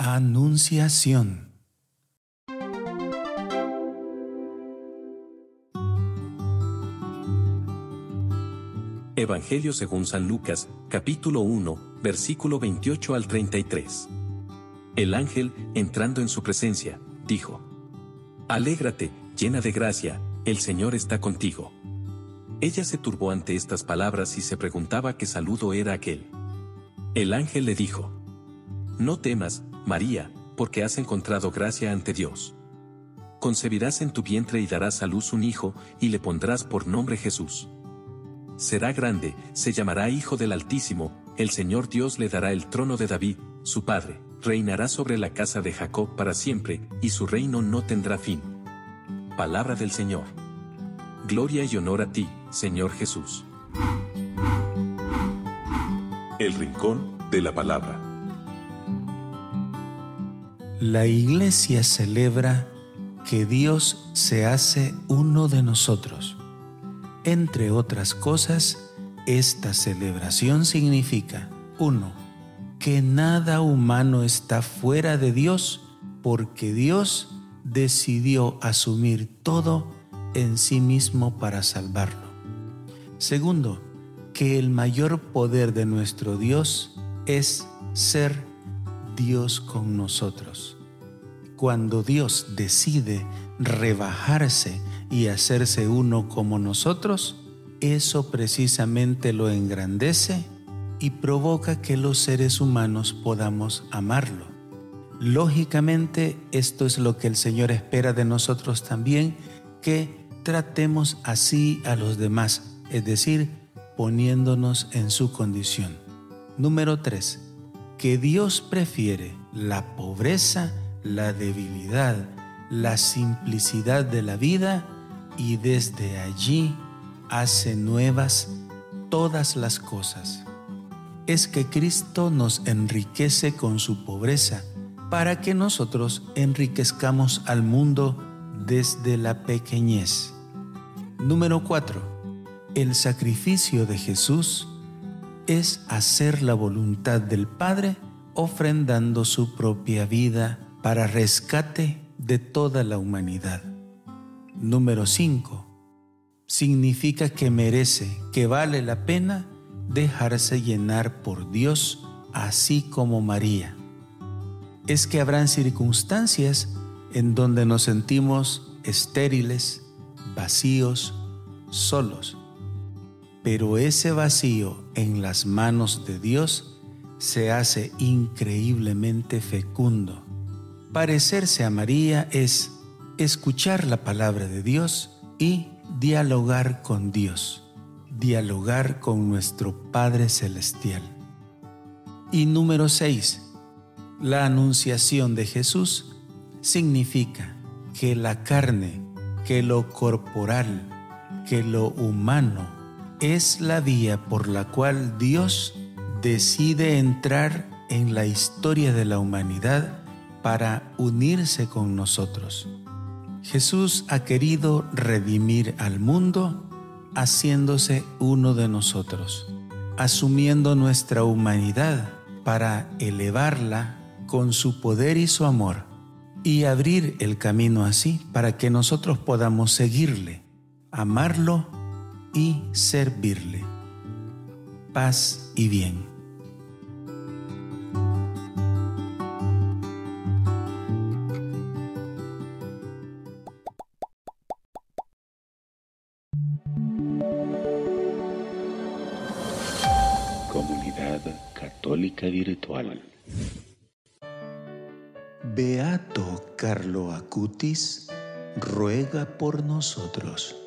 Anunciación. Evangelio según San Lucas, capítulo 1, versículo 28 al 33. El ángel, entrando en su presencia, dijo: «Alégrate, llena de gracia, el Señor está contigo». Ella se turbó ante estas palabras y se preguntaba qué saludo era aquel. El ángel le dijo: «No temas, María, porque has encontrado gracia ante Dios. Concebirás en tu vientre y darás a luz un hijo, y le pondrás por nombre Jesús. Será grande, se llamará Hijo del Altísimo, el Señor Dios le dará el trono de David, su padre, reinará sobre la casa de Jacob para siempre, y su reino no tendrá fin». Palabra del Señor. Gloria y honor a ti, Señor Jesús. El Rincón de la Palabra. La Iglesia celebra que Dios se hace uno de nosotros. Entre otras cosas, esta celebración significa: 1. Que nada humano está fuera de Dios, porque Dios decidió asumir todo en sí mismo para salvarlo. 2. Que el mayor poder de nuestro Dios es ser Dios con nosotros. Cuando Dios decide rebajarse y hacerse uno como nosotros, eso precisamente lo engrandece y provoca que los seres humanos podamos amarlo. Lógicamente, esto es lo que el Señor espera de nosotros también, que tratemos así a los demás, es decir, poniéndonos en su condición. 3. Que Dios prefiere la pobreza, la debilidad, la simplicidad de la vida, y desde allí hace nuevas todas las cosas. Es que Cristo nos enriquece con su pobreza para que nosotros enriquezcamos al mundo desde la pequeñez. 4. El sacrificio de Jesús es hacer la voluntad del Padre, ofrendando su propia vida para rescate de toda la humanidad. 5. Significa que merece, que vale la pena dejarse llenar por Dios, así como María. Es que habrán circunstancias en donde nos sentimos estériles, vacíos, solos. Pero ese vacío en las manos de Dios se hace increíblemente fecundo. Parecerse a María es escuchar la palabra de Dios y dialogar con Dios, dialogar con nuestro Padre Celestial. 6. La anunciación de Jesús significa que la carne, que lo corporal, que lo humano, es la vía por la cual Dios decide entrar en la historia de la humanidad para unirse con nosotros. Jesús ha querido redimir al mundo haciéndose uno de nosotros, asumiendo nuestra humanidad para elevarla con su poder y su amor, y abrir el camino así para que nosotros podamos seguirle, amarlo y servirle. Paz y bien. Comunidad Católica Virtual. Beato Carlo Acutis ruega por nosotros.